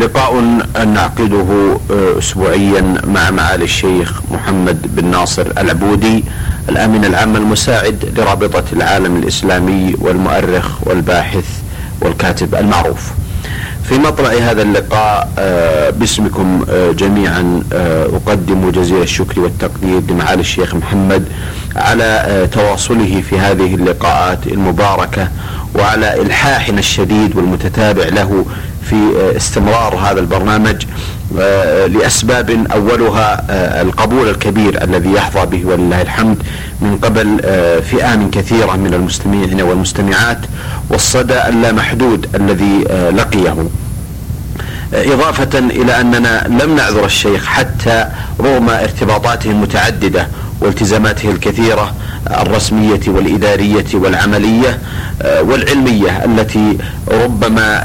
لقاء نعقده أسبوعيا مع معالي الشيخ محمد بن ناصر العبودي، الأمين العام المساعد لرابطة العالم الإسلامي والمؤرخ والباحث والكاتب المعروف. في مطلع هذا اللقاء باسمكم جميعا أقدم جزيل الشكر والتقدير لمعالي الشيخ محمد على تواصله في هذه اللقاءات المباركة، وعلى إلحاحنا الشديد والمتتابع له في استمرار هذا البرنامج لأسباب أولها القبول الكبير الذي يحظى به ولله الحمد من قبل فئام كثيرة من المستمعين والمستمعات، والصدى اللامحدود الذي لقيه، إضافة إلى أننا لم نعذر الشيخ حتى رغم ارتباطاته المتعددة والتزاماته الكثيرة الرسمية والإدارية والعملية والعلمية التي ربما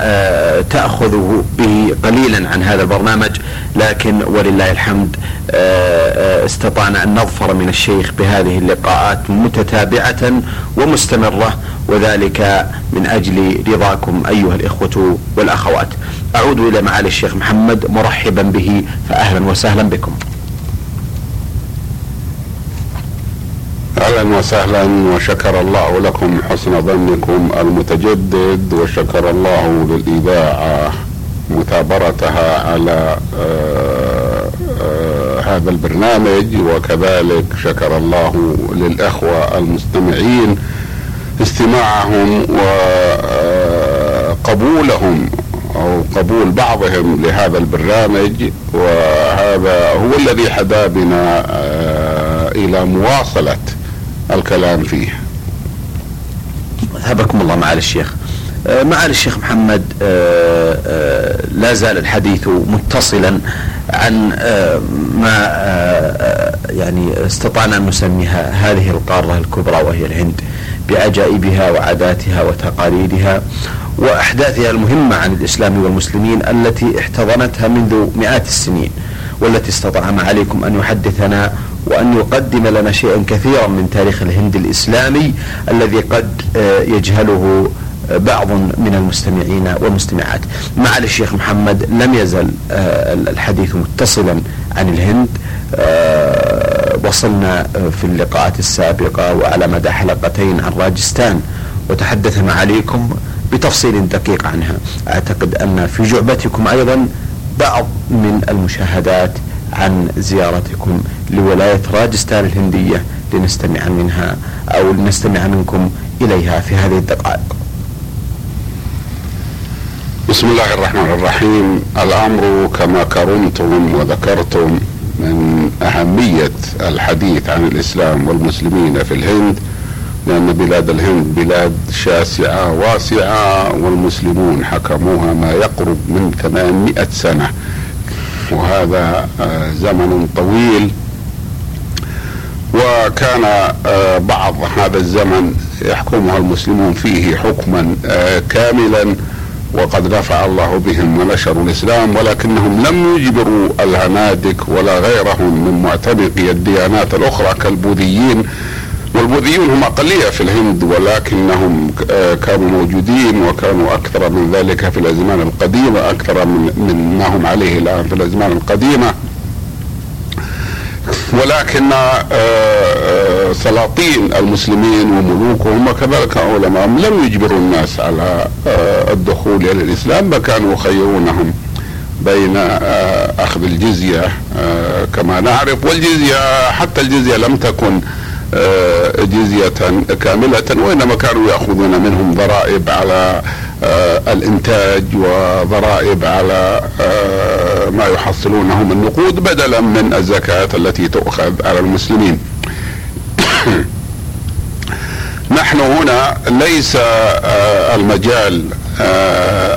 تأخذه به قليلا عن هذا البرنامج، لكن ولله الحمد استطعنا أن نظفر من الشيخ بهذه اللقاءات متتابعة ومستمرة، وذلك من أجل رضاكم أيها الإخوة والأخوات. أعود إلى معالي الشيخ محمد مرحبا به، فأهلا وسهلا بكم. أهلا وسهلا، وشكر الله لكم حسن ظنكم المتجدد، وشكر الله للإذاعة مثابرتها على هذا البرنامج، وكذلك شكر الله للأخوة المستمعين استماعهم وقبولهم أو قبول بعضهم لهذا البرنامج، وهذا هو الذي حدا بنا إلى مواصلة الكلام فيه. أثابكم الله معالي الشيخ. معالي الشيخ محمد، لا زال الحديث متصلا عن ما يعني استطعنا أن نسميها هذه القارة الكبرى، وهي الهند، بعجائبها وعاداتها وتقاليدها وأحداثها المهمة عن الإسلام والمسلمين التي احتضنتها منذ مئات السنين، والتي استطاع معاليكم أن يحدثنا وأن يقدم لنا شيئا كثيرا من تاريخ الهند الإسلامي الذي قد يجهله بعض من المستمعين والمستمعات. معالي الشيخ محمد، لم يزل الحديث متصلا عن الهند، وصلنا في اللقاءات السابقة وعلى مدى حلقتين عن راجستان، وتحدث معاليكم بتفصيل دقيق عنها. أعتقد أن في جعبتكم أيضا بعض من المشاهدات عن زيارتكم لولاية راجستان الهندية لنستمع منها أو لنستمع منكم إليها في هذه الدقائق. بسم الله الرحمن الرحيم. الأمر كما كرمتم وذكرتم من أهمية الحديث عن الإسلام والمسلمين في الهند، لأن بلاد الهند بلاد شاسعة واسعة، والمسلمون حكموها ما يقرب من 800 سنة، وهذا زمن طويل، وكان بعض هذا الزمن يحكمها المسلمون فيه حكما كاملا، وقد نفع الله بهم ونشروا الإسلام، ولكنهم لم يجبروا الهنادك ولا غيرهم من معتنقي الديانات الأخرى كالبوذيين. والبوذيون هم أقلية في الهند، ولكنهم كانوا موجودين، وكانوا أكثر من ذلك في الأزمان القديمة، أكثر من ما هم عليه الآن في الأزمان القديمة، ولكن سلاطين المسلمين وملوكهم وكذلك علماءهم لم يجبروا الناس على الدخول إلى الإسلام، بل كانوا يخيرونهم بين أخذ الجزية كما نعرف، والجزية حتى الجزية لم تكن جزية كاملة، وإنما كانوا يأخذون منهم ضرائب على الإنتاج وضرائب على ما يحصلونه من نقود، بدلا من الزكاة التي تؤخذ على المسلمين. نحن هنا ليس المجال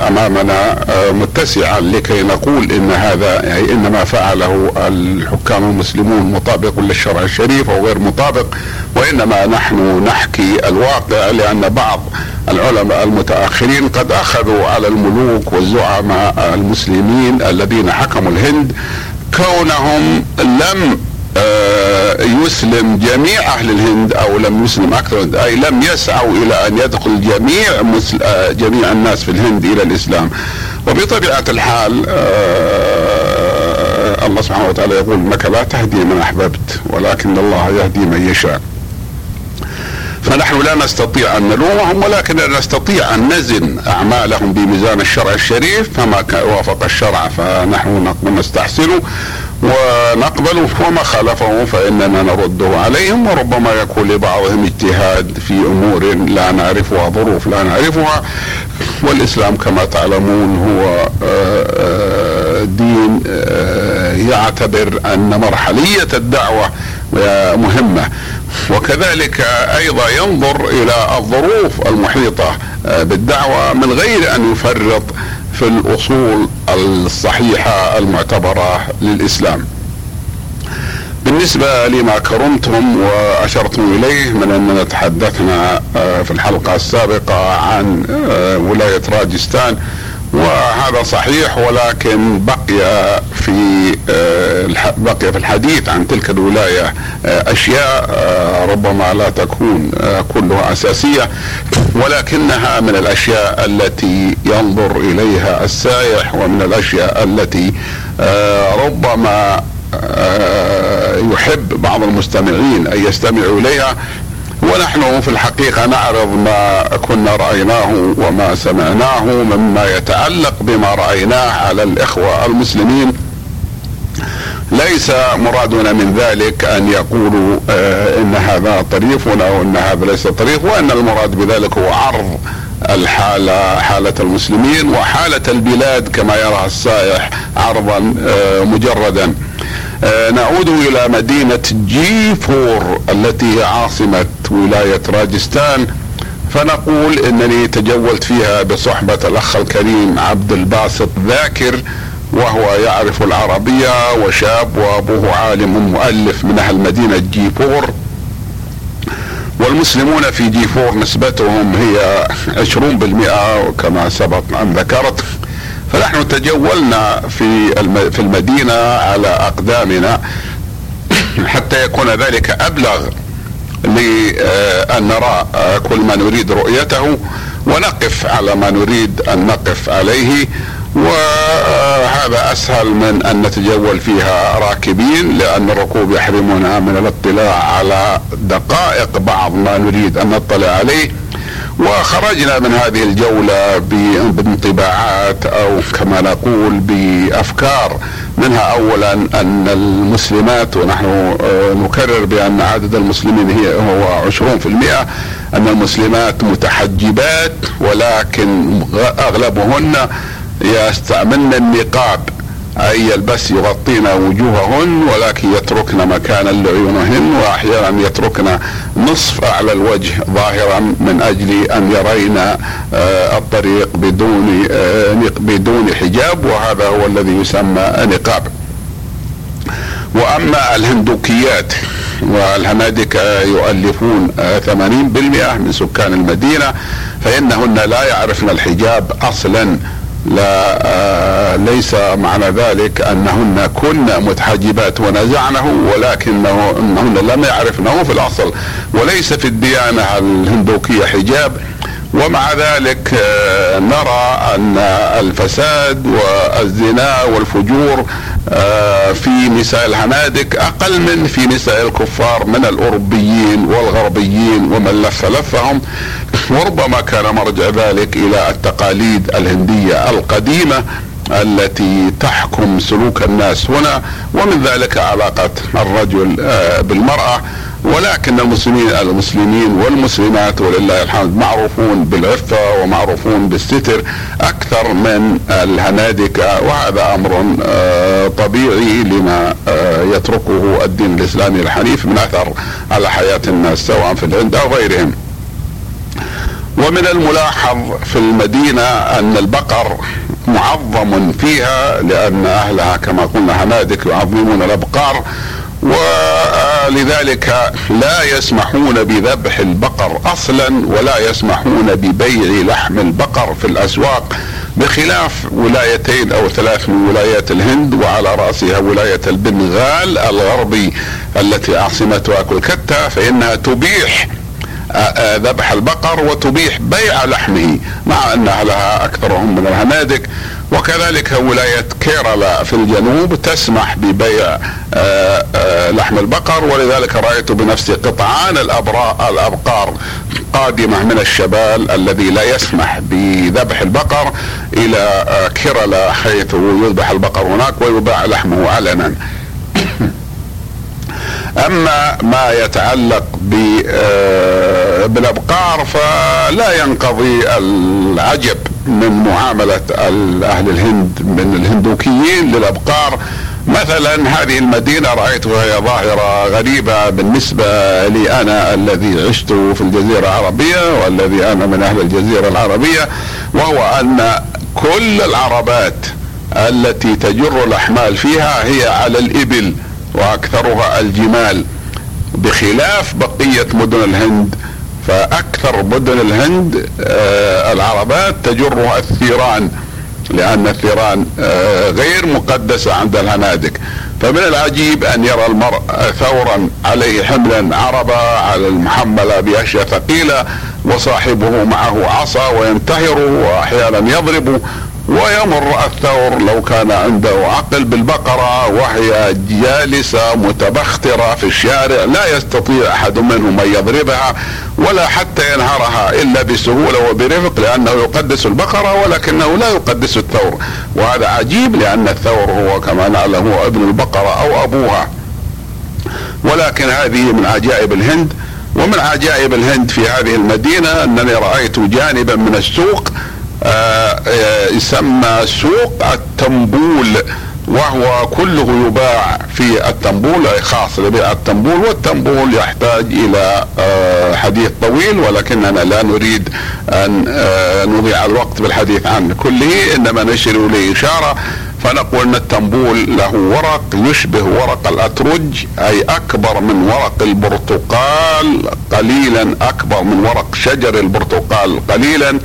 أمامنا متسعة لكي نقول إن هذا إنما فعله الحكام المسلمون مطابق للشرع الشريف أو غير مطابق، وإنما نحن نحكي الواقع، لأن بعض العلماء المتأخرين قد أخذوا على الملوك والزعماء المسلمين الذين حكموا الهند كونهم لم يسلم جميع أهل الهند أو لم يسلم أكثر، أي لم يسعوا إلى أن يدخل جميع الناس في الهند إلى الإسلام. وبطبيعة الحال الله سبحانه وتعالى يقول إنك لا تهدي من أحببت ولكن الله يهدي من يشاء، فنحن لا نستطيع أن نلومهم، ولكن نستطيع أن نزن أعمالهم بميزان الشرع الشريف، فما وافق الشرع فنحن نستحسنه ونقبله، وما خالفه فإننا نرده عليهم، وربما يكون لبعضهم اجتهاد في أمور لا نعرفها، ظروف لا نعرفها. والإسلام كما تعلمون هو دين يعتبر أن مرحلية الدعوة مهمة، وكذلك أيضا ينظر إلى الظروف المحيطة بالدعوة من غير أن يفرط في الأصول الصحيحة المعتبرة للإسلام. بالنسبة لما كرمتم وأشرتم إليه من أننا تحدثنا في الحلقة السابقة عن ولاية راجستان، وهذا صحيح، ولكن بقي في الحديث عن تلك الولاية أشياء ربما لا تكون كلها أساسية، ولكنها من الأشياء التي ينظر إليها السائح، ومن الأشياء التي ربما يحب بعض المستمعين أن يستمعوا إليها. ونحن في الحقيقة نعرض ما كنا رأيناه وما سمعناه مما يتعلق بما رأيناه على الإخوة المسلمين. ليس مرادنا من ذلك أن يقولوا إن هذا طريقنا أو إن هذا ليس طريق، وأن المراد بذلك هو عرض الحالة، حالة المسلمين وحالة البلاد كما يراها السائح، عرضا مجردا. نعود إلى مدينة جيفور التي هي عاصمة ولاية راجستان، فنقول إنني تجولت فيها بصحبة الأخ الكريم عبد الباسط ذاكر، وهو يعرف العربية وشاب، وأبوه عالم مؤلف من أهل مدينة جيفور. والمسلمون في جيفور نسبتهم هي 20% كما سبق أن ذكرت. فنحن تجولنا في المدينة على أقدامنا حتى يكون ذلك أبلغ لأن نرى كل ما نريد رؤيته، ونقف على ما نريد أن نقف عليه، وهذا أسهل من أن نتجول فيها راكبين، لأن الركوب يحرمنا من الاطلاع على دقائق بعض ما نريد أن نطلع عليه. وخرجنا من هذه الجولة بانطباعات أو كما نقول بأفكار، منها أولا أن المسلمات، ونحن نكرر بأن عدد المسلمين هو 20%، أن المسلمات متحجبات، ولكن أغلبهن يستعملن النقاب، أي يلبس يغطين وجوههن ولكن يتركن مكانا لعيونهن، وأحيانا يتركن نصف أعلى الوجه ظاهرا من أجل أن يرين الطريق بدون حجاب، وهذا هو الذي يسمى نقاب. وأما الهندوكيات والهنادكة يؤلفون 80% من سكان المدينة، فإنهن لا يعرفن الحجاب أصلا. ليس معنى ذلك أنهن كن متحجبات ونزعنه، ولكنه أنهن لم يعرفنه في الأصل، وليس في الديانة الهندوكية حجاب. ومع ذلك نرى أن الفساد والزنا والفجور في نساء الهنادك أقل من في نساء الكفار من الأوروبيين والغربيين ومن لف لفهم، وربما كان مرجع ذلك إلى التقاليد الهندية القديمة التي تحكم سلوك الناس هنا، ومن ذلك علاقة الرجل بالمرأة. ولكن المسلمين والمسلمات ولله الحمد معروفون بالعفة ومعروفون بالستر أكثر من الهنادكة، وهذا أمر طبيعي لما يتركه الدين الإسلامي الحنيف من أثر على حياة الناس سواء في الهند أو غيرهم. ومن الملاحظ في المدينة أن البقر معظم فيها لأن أهلها كما قلنا هنادك يعظمون الأبقار، ولذلك لا يسمحون بذبح البقر أصلا ولا يسمحون ببيع لحم البقر في الأسواق، بخلاف ولايتين أو ثلاث من ولايات الهند وعلى رأسها ولاية البنغال الغربي التي عاصمتها كولكتا، فإنها تبيح ذبح البقر وتبيح بيع لحمه، مع أنها لها أكثرهم من الهنادك. وكذلك ولاية كيرلا في الجنوب تسمح ببيع لحم البقر، ولذلك رأيت بنفسي قطعان الأبقار قادمة من الشمال الذي لا يسمح بذبح البقر إلى كيرلا، حيث يذبح البقر هناك ويباع لحمه علنا. أما ما يتعلق بالأبقار فلا ينقضي العجب من معاملة أهل الهند من الهندوكيين للأبقار. مثلا هذه المدينة رأيتها ظاهرة غريبة بالنسبة لي أنا الذي عشت في الجزيرة العربية والذي أنا من أهل الجزيرة العربية، وهو أن كل العربات التي تجر الأحمال فيها هي على الإبل وأكثرها الجمال، بخلاف بقية مدن الهند، فأكثر مدن الهند العربات تجرها الثيران، لأن الثيران غير مقدسة عند الهنادك. فمن العجيب أن يرى المرء ثورا عليه حملا عربة على المحملة بأشياء ثقيلة وصاحبه معه عصا وينتهره وأحيانا يضربه، ويمر الثور لو كان عنده عقل بالبقرة وهي جالسة متبخترة في الشارع، لا يستطيع أحد منهم أن يضربها ولا حتى ينهرها إلا بسهولة وبرفق، لأنه يقدس البقرة ولكنه لا يقدس الثور. وهذا عجيب لأن الثور هو كما نعلم هو ابن البقرة أو أبوها، ولكن هذه من عجائب الهند. ومن عجائب الهند في هذه المدينة أنني رأيت جانبا من السوق يسمى سوق التنبول، وهو كله يباع في التنبول، أي خاص لبيع التنبول، والتنبول يحتاج إلى حديث طويل، ولكننا لا نريد أن نضيع الوقت بالحديث عنه كله، إنما نشير إليه إشارة فنقول أن التنبول له ورق يشبه ورق الأترج، أي أكبر من ورق البرتقال قليلا، أكبر من ورق شجر البرتقال قليلا.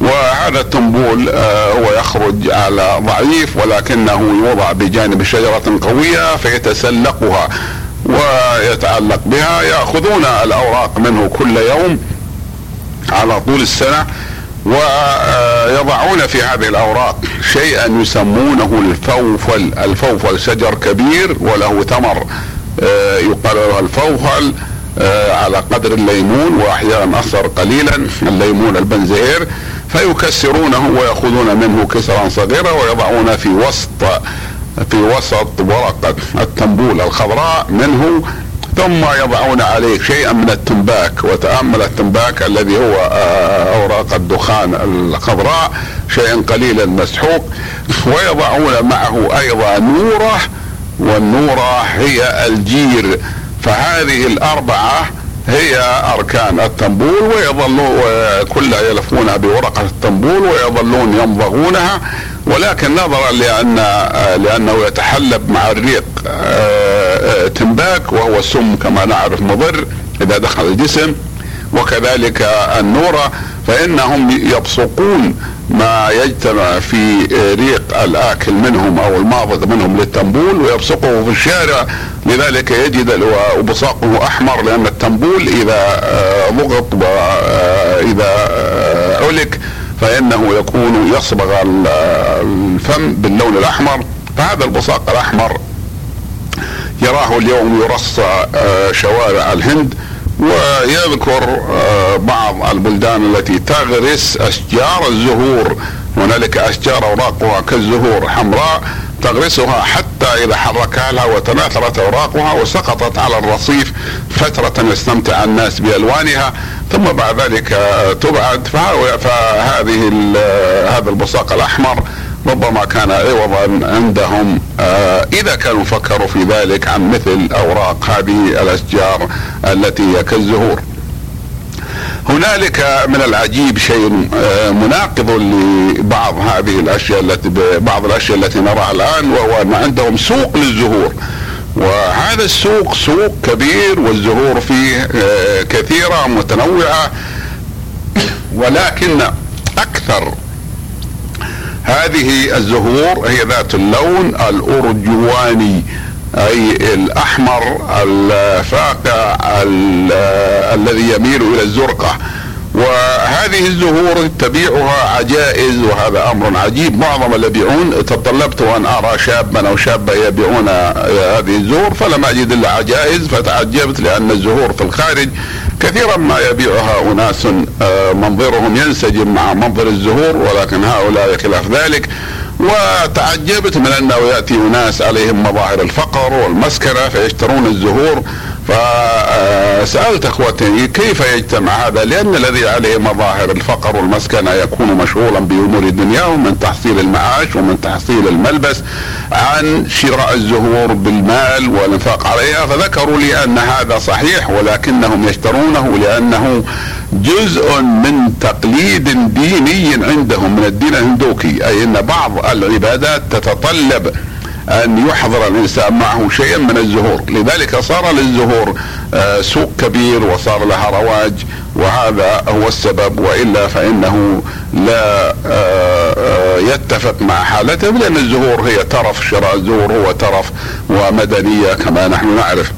وهذا التنبول هو يخرج على ضعيف ولكنه يوضع بجانب شجرة قوية فيتسلقها ويتعلق بها، يأخذون الأوراق منه كل يوم على طول السنة، ويضعون في هذه الأوراق شيئا يسمونه الفوفل. الفوفل شجر كبير وله ثمر يقال له الفوفل على قدر الليمون وأحيانا أصغر قليلا، الليمون البنزهير، فيكسرونه ويأخذون منه كسرا صغيرة ويضعون في وسط ورقة التنبول الخضراء منه، ثم يضعون عليه شيئا من التنباك. وتأمل التنباك الذي هو أوراق الدخان الخضراء، شيئا قليلا مسحوق، ويضعون معه أيضا نورة، والنورة هي الجير. فهذه الأربعة هي أركان التنبول، ويظلون كلها يلفونها بورقة التنبول ويظلون يمضغونها، ولكن نظرا لأنه يتحلب مع الريق تنباك، وهو سم كما نعرف مضر إذا دخل الجسم، وكذلك النورة، فإنهم يبصقون ما يجتمع في ريق الآكل منهم أو الماضغ منهم للتنبول ويبصقه في الشارع، لذلك يجد وبصاقه أحمر، لأن التنبول إذا ضغط وإذا ألك فإنه يكون يصبغ الفم باللون الأحمر. فهذا البصاق الأحمر يراه اليوم يرص شوارع الهند، ويذكر بعض البلدان التي تغرس أشجار الزهور، هنالك أشجار أوراقها كالزهور حمراء تغرسها، حتى إذا حركها لها وتناثرت أوراقها وسقطت على الرصيف فترة يستمتع الناس بألوانها، ثم بعد ذلك تبعد. فهذا البصاق الأحمر ربما كان عوضا عندهم إذا كانوا فكروا في ذلك عن مثل أوراق هذه الأشجار التي هي كالزهور. هنالك من العجيب شيء مناقض لبعض هذه الاشياء التي نراها الان، وهو ان عندهم سوق للزهور، وهذا السوق سوق كبير والزهور فيه كثيرة متنوعة، ولكن اكثر هذه الزهور هي ذات اللون الأرجواني، أي الأحمر الفاقع الذي يميل إلى الزرقة. وهذه الزهور تبيعها عجائز، وهذا أمر عجيب. معظم اللي يبيعون، تطلبت أن أرى شابا أو شابة يبيعون هذه الزهور فلم أجد إلا عجائز، فتعجبت لأن الزهور في الخارج كثيرا ما يبيعها أناس منظرهم ينسجم مع منظر الزهور، ولكن هؤلاء خلاف ذلك. وتعجبت من أنه يأتي أناس عليهم مظاهر الفقر والمسكنة فيشترون الزهور، فسألت أخوتي كيف يجتمع هذا، لأن الذي عليه مظاهر الفقر والمسكنة يكون مشغولا بأمور دنياهم من تحصيل المعاش ومن تحصيل الملبس عن شراء الزهور بالمال والانفاق عليها. فذكروا لي أن هذا صحيح، ولكنهم يشترونه لأنه جزء من تقليد ديني عندهم من الدين الهندوكي، أي أن بعض العبادات تتطلب أن يحضر الإنسان معه شيئا من الزهور، لذلك صار للزهور سوق كبير وصار لها رواج، وهذا هو السبب. وإلا فإنه لا يتفق مع حالته، لأن الزهور هي ترف، شراء الزهور هو ترف ومدنية كما نحن نعرف.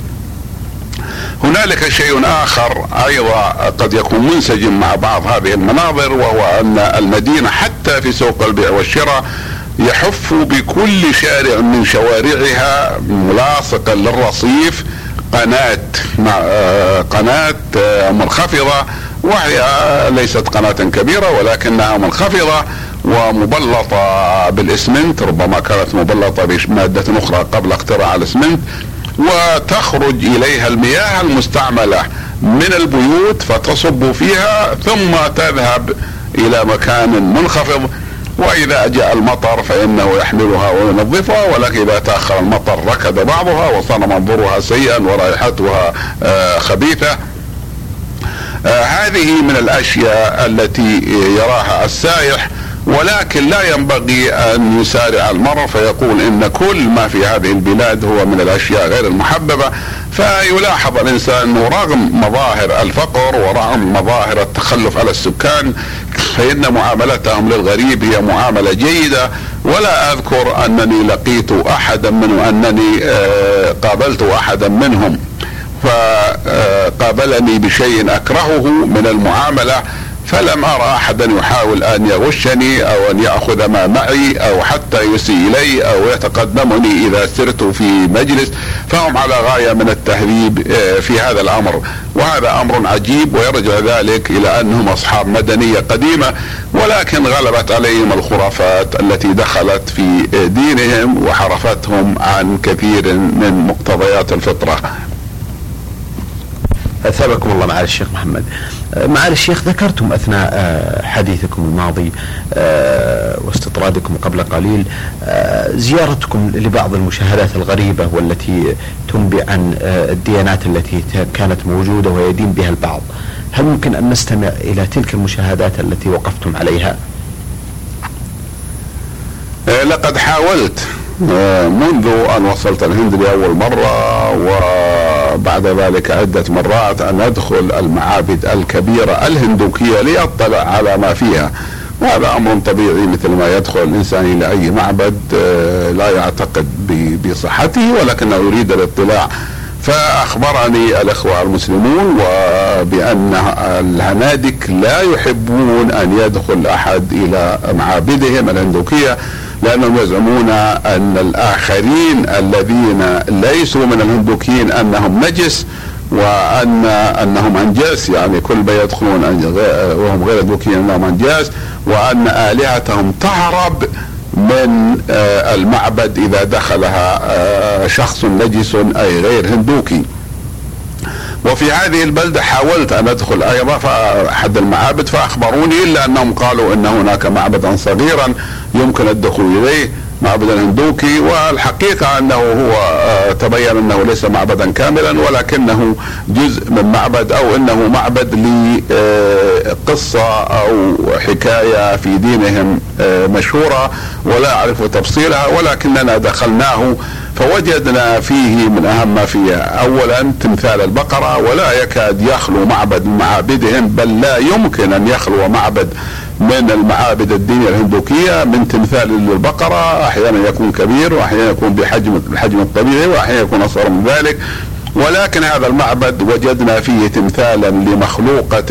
هنالك شيء آخر أيضا قد يكون منسجم مع بعض هذه المناظر، وهو أن المدينة حتى في سوق البيع والشراء يحف بكل شارع من شوارعها ملاصقا للرصيف قناة منخفضة، وهي ليست قناة كبيرة ولكنها منخفضة ومبلطة بالإسمنت، ربما كانت مبلطة بمادة أخرى قبل اختراع الإسمنت، وتخرج إليها المياه المستعملة من البيوت فتصب فيها ثم تذهب إلى مكان منخفض، وإذا جاء المطر فإنه يحملها وينظفها، ولكن إذا تأخر المطر ركد بعضها وصار منظرها سيئا ورائحتها خبيثة. هذه من الأشياء التي يراها السائح، ولكن لا ينبغي أن يسارع المرء فيقول إن كل ما في هذه البلاد هو من الأشياء غير المحببة. فيلاحظ الإنسان أنه رغم مظاهر الفقر ورغم مظاهر التخلف على السكان فإن معاملتهم للغريب هي معاملة جيدة، ولا أذكر أنني لقيت أحدا منهم، أنني قابلت أحدا منهم فقابلني بشيء أكرهه من المعاملة، فلم أرى أحدا يحاول أن يغشني أو أن يأخذ ما معي أو حتى يسيء إلي أو يتقدمني إذا سرت في مجلس، فهم على غاية من التهذيب في هذا الأمر، وهذا أمر عجيب، ويرجع ذلك إلى أنهم أصحاب مدنية قديمة، ولكن غلبت عليهم الخرافات التي دخلت في دينهم وحرفتهم عن كثير من مقتضيات الفطرة. أثابكم الله معالي الشيخ محمد. معالي الشيخ، ذكرتم أثناء حديثكم الماضي واستطرادكم قبل قليل زيارتكم لبعض المشاهدات الغريبة والتي تنبئ عن الديانات التي كانت موجودة ويدين بها البعض. هل ممكن أن نستمع إلى تلك المشاهدات التي وقفتم عليها؟ لقد حاولت منذ أن وصلت الهند لأول مرة وبعد ذلك عدة مرات أن أدخل المعابد الكبيرة الهندوكية لأطلع على ما فيها، وهذا أمر طبيعي مثل ما يدخل الإنسان إلى أي معبد لا يعتقد بصحته، ولكنه يريد الاطلاع. فأخبرني الأخوة المسلمون بأن الهنادك لا يحبون أن يدخل أحد إلى معابدهم الهندوكية، لأنهم يزعمون أن الآخرين الذين ليسوا من الهندوكيين أنهم نجس وأنهم أنجاس، يعني كل ما يدخلون وهم غير هندوكيين أنهم أنجاس، وأن آلهتهم تهرب من المعبد إذا دخلها شخص نجس أي غير هندوكي. وفي هذه البلدة حاولت أن أدخل أيضا أحد المعابد فأخبروني إلا أنهم قالوا أن هناك معبدا صغيرا يمكن الدخول إليه، معبد هندوكي. والحقيقة أنه هو تبين أنه ليس معبدا كاملا ولكنه جزء من معبد، أو أنه معبد لقصة أو حكاية في دينهم مشهورة ولا أعرف تفصيلها، ولكننا دخلناه فوجدنا فيه من أهم ما فيه. أولا تمثال البقرة، ولا يكاد يخلو معبد من معابدهم، بل لا يمكن أن يخلو معبد من المعابد الدينية الهندوكية من تمثال للبقرة. أحيانا يكون كبير، وأحيانا يكون بحجم الطبيعي، وأحيانا يكون أصغر من ذلك، ولكن هذا المعبد وجدنا فيه تمثالا لمخلوقة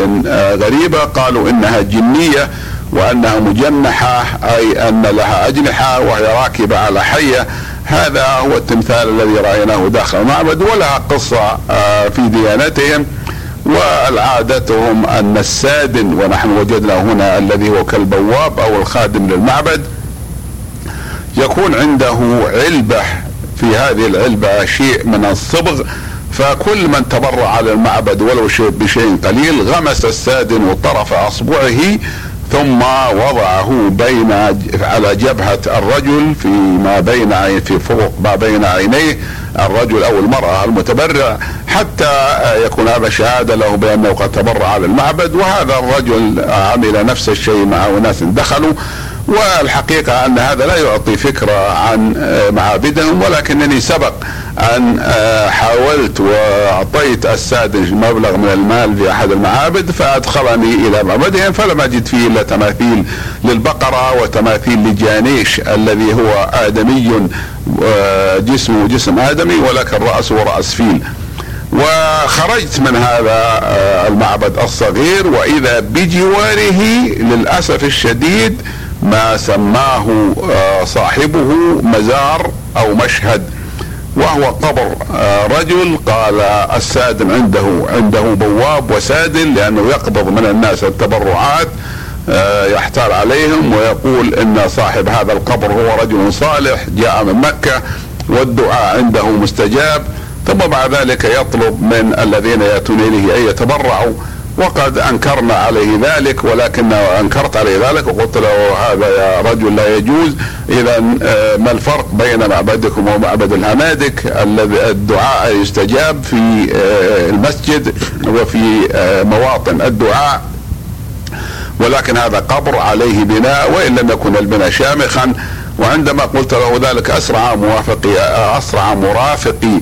غريبة، قالوا إنها جنية وأنها مجنحة، أي أن لها أجنحة وهي راكبة على حية. هذا هو التمثال الذي رأيناه داخل المعبد، ولها قصة في ديانتهم. والعادتهم أن السادن، ونحن وجدنا هنا الذي هو كالبواب أو الخادم للمعبد، يكون عنده علبة، في هذه العلبة شيء من الصبغ، فكل من تبرع على المعبد ولو بشيء قليل غمس السادن طرف أصبعه ثم وضعه على جبهة الرجل في فوق ما بين عينيه، الرجل أو المرأة المتبرع، حتى يكون هذا شهادة له بأنه قد تبرع على المعبد. وهذا الرجل عمل نفس الشيء مع أناس دخلوا. والحقيقة أن هذا لا يعطي فكرة عن معابدهم، ولكنني سبق أن حاولت وأعطيت السادج مبلغ من المال في أحد المعابد فأدخلني إلى معبدهم، فلم أجد فيه إلا تماثيل للبقرة وتماثيل لجانيش الذي هو آدمي، جسمه جسم آدمي ولكن رأسه رأس فيل. وخرجت من هذا المعبد الصغير وإذا بجواره للأسف الشديد ما سماه صاحبه مزار أو مشهد، وهو قبر رجل، قال السادن عنده بواب وسادن لأنه يقبض من الناس التبرعات، يحتال عليهم ويقول إن صاحب هذا القبر هو رجل صالح جاء من مكة والدعاء عنده مستجاب، ثم بعد ذلك يطلب من الذين يأتون إليه أن يتبرعوا. وقد أنكرنا عليه ذلك، ولكن أنكرت عليه ذلك وقلت له هذا يا رجل لا يجوز، إذا ما الفرق بين معبدكم ومعبد الهنادك الذي الدعاء يستجاب في المسجد وفي مواطن الدعاء، ولكن هذا قبر عليه بناء وإن لم يكن البناء شامخا. وعندما قلت له ذلك أسرع مرافقي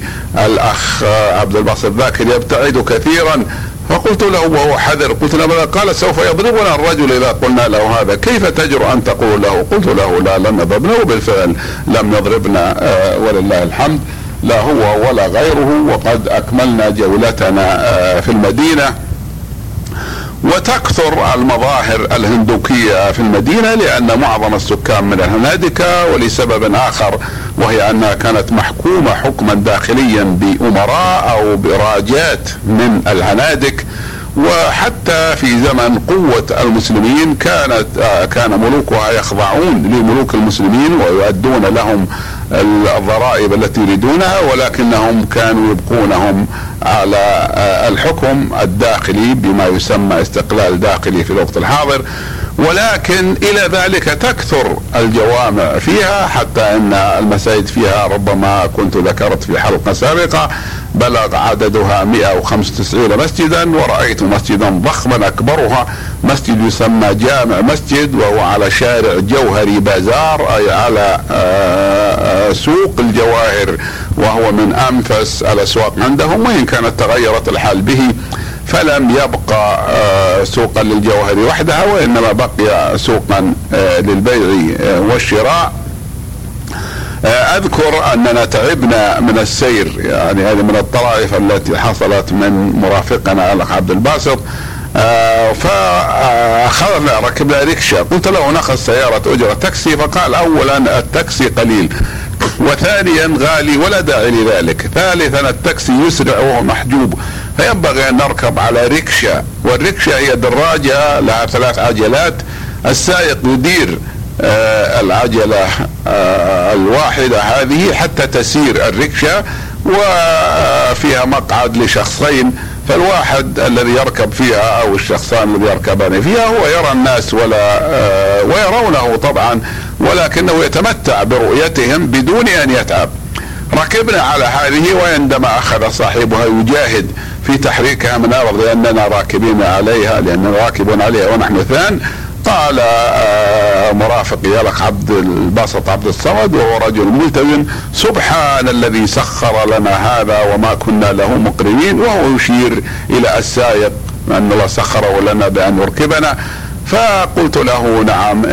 الأخ عبد الباسط ذاكر يبتعد كثيرا، فقلت له وهو حذر، قلت له قال سوف يضربنا الرجل إذا قلنا له هذا، كيف تجرؤ أن تقول له؟ قلت له لا لن نضربنا، وبالفعل لم يضربنا ولله الحمد، لا هو ولا غيره. وقد أكملنا جولتنا في المدينة. وتكثر المظاهر الهندوكية في المدينة لأن معظم السكان من الهنادكة، ولسبب آخر وهي أنها كانت محكومة حكما داخليا بأمراء أو براجات من الهنادك. وحتى في زمن قوة المسلمين كان ملوكها يخضعون لملوك المسلمين ويؤدون لهم الضرائب التي يريدونها، ولكنهم كانوا يبقونهم على الحكم الداخلي بما يسمى استقلال داخلي في الوقت الحاضر. ولكن إلى ذلك تكثر الجوامع فيها، حتى أن المساجد فيها ربما كنت ذكرت في حلقة سابقة بلغ عددها 195 مسجدا. ورأيت مسجدا ضخما أكبرها مسجد يسمى جامع مسجد، وهو على شارع جوهري بازار، أي على سوق الجواهر، وهو من أنفس الأسواق عندهم، وإن كانت تغيرت الحال به فلم يبقى سوقا للجواهر وحدها، وإنما بقي سوقا للبيع والشراء. أذكر أننا تعبنا من السير، يعني هذه من الطرائف التي حصلت من مرافقنا الأخ عبد الباسط، فأخذنا ركبنا ركشة، قلت له نأخذ سيارة أجرة تاكسي، فقال أولا التاكسي قليل، وثانيا غالي ولا داعي لذلك، ثالثا التاكسي يسرع وهو محجوب، فينبغي أن نركب على ركشة، والركشة هي دراجة لها 3 عجلات، السائق يدير العجلة الواحدة هذه حتى تسير الركشة، وفيها مقعد لشخصين، فالواحد الذي يركب فيها أو الشخصان الذي يركبان فيها هو يرى الناس ويرونه طبعا، ولكنه يتمتع برؤيتهم بدون أن يتعب. ركبنا على هذه وعندما أخذ صاحبها يجاهد في تحريكها من الأرض لأننا راكبين عليها لأننا راكبون عليها ونحن اثنان، قال مرافقي لك عبد الباسط عبد الصمد وهو رجل ملتزم: سبحان الذي سخر لنا هذا وما كنا له مقرنين، وهو يشير إلى السائق أن الله سخره لنا بأن يركبنا. فقلت له نعم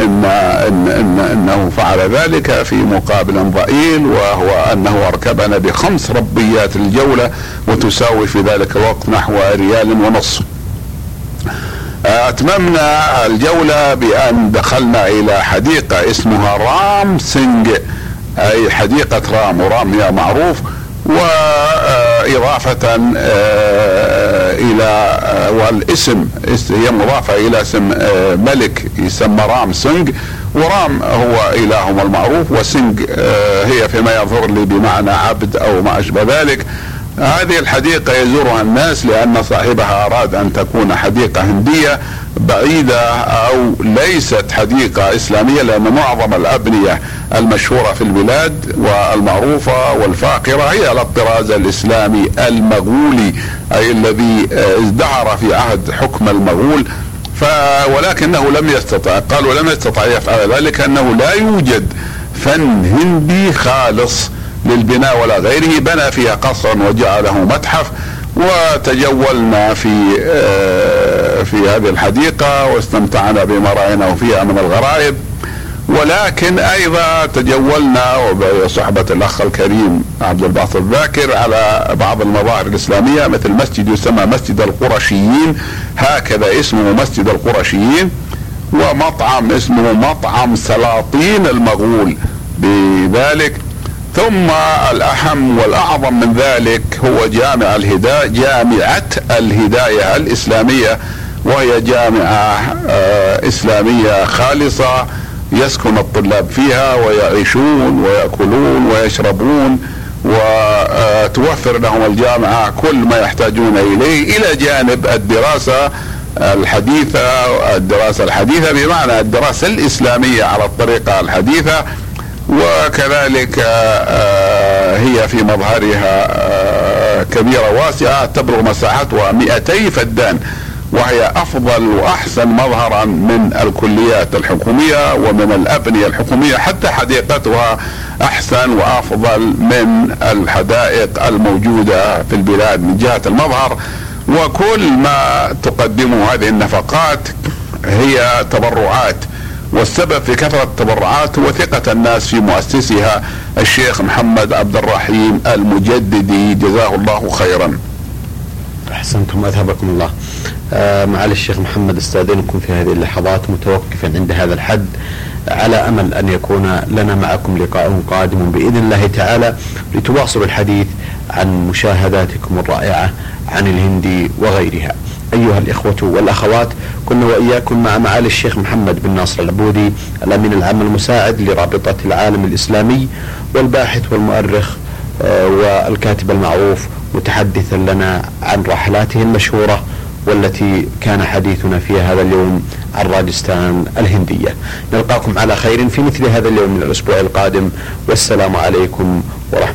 إنه فعل ذلك في مقابل ضئيل، وهو أنه أركبنا بخمس ربيات الجولة وتساوي في ذلك الوقت نحو 1.5 ريال. أتممنا الجولة بأن دخلنا إلى حديقة اسمها رام سينج، أي حديقة رام، ورام هي معروف، وإضافة إلى والاسم هي مضافة إلى اسم ملك يسمى رام سينج، ورام هو إلههم المعروف، وسينج هي فيما يظهر لي بمعنى عبد أو ما أشبه ذلك. هذه الحديقة يزورها الناس لأن صاحبها أراد أن تكون حديقة هندية بعيدة أو ليست حديقة إسلامية، لأن معظم الأبنية المشهورة في البلاد والمعروفة والفاقرة هي على الطراز الإسلامي المغولي، أي الذي ازدهر في عهد حكم المغول، ولكنه لم يستطع، قالوا لم يستطع يفعل ذلك أنه لا يوجد فن هندي خالص للبناء ولا غيره. بنى فيها قصرا وجعله متحف، وتجولنا في هذه الحديقة واستمتعنا بما رأيناه فيها من الغرائب. ولكن أيضا تجولنا وبصحبة الأخ الكريم عبد الباسط ذاكر على بعض المظاهر الإسلامية، مثل مسجد يسمى مسجد القرشيين، هكذا اسمه مسجد القرشيين، ومطعم اسمه مطعم سلاطين المغول بذلك. ثم الأهم والأعظم من ذلك هو جامعة الهداية الإسلامية، وهي جامعة إسلامية خالصة يسكن الطلاب فيها ويعيشون ويأكلون ويشربون، وتوفر لهم الجامعة كل ما يحتاجون إليه، إلى جانب الدراسة الحديثة بمعنى الدراسة الإسلامية على الطريقة الحديثة. وكذلك هي في مظهرها كبيرة واسعة تبلغ مساحتها 200 فدان، وهي أفضل وأحسن مظهرا من الكليات الحكومية ومن الأبنية الحكومية، حتى حديقتها أحسن وأفضل من الحدائق الموجودة في البلاد من جهة المظهر. وكل ما تقدمه هذه النفقات هي تبرعات، والسبب في كثرة التبرعات هو ثقة الناس في مؤسسها الشيخ محمد عبد الرحيم المجددي، جزاه الله خيرا. أحسنتم، أذهبكم الله. معالي الشيخ محمد، استأذنكم في هذه اللحظات متوقفا عند هذا الحد، على أمل أن يكون لنا معكم لقاء قادم بإذن الله تعالى، لتواصلوا الحديث عن مشاهداتكم الرائعة عن الهندي وغيرها. أيها الإخوة والأخوات، كنا وإياكم مع معالي الشيخ محمد بن ناصر العبودي، الأمين العام المساعد لرابطة العالم الإسلامي، والباحث والمؤرخ والكاتب المعروف، متحدثا لنا عن رحلاته المشهورة والتي كان حديثنا فيها هذا اليوم عن راجستان الهندية. نلقاكم على خير في مثل هذا اليوم من الأسبوع القادم، والسلام عليكم ورحمة الله.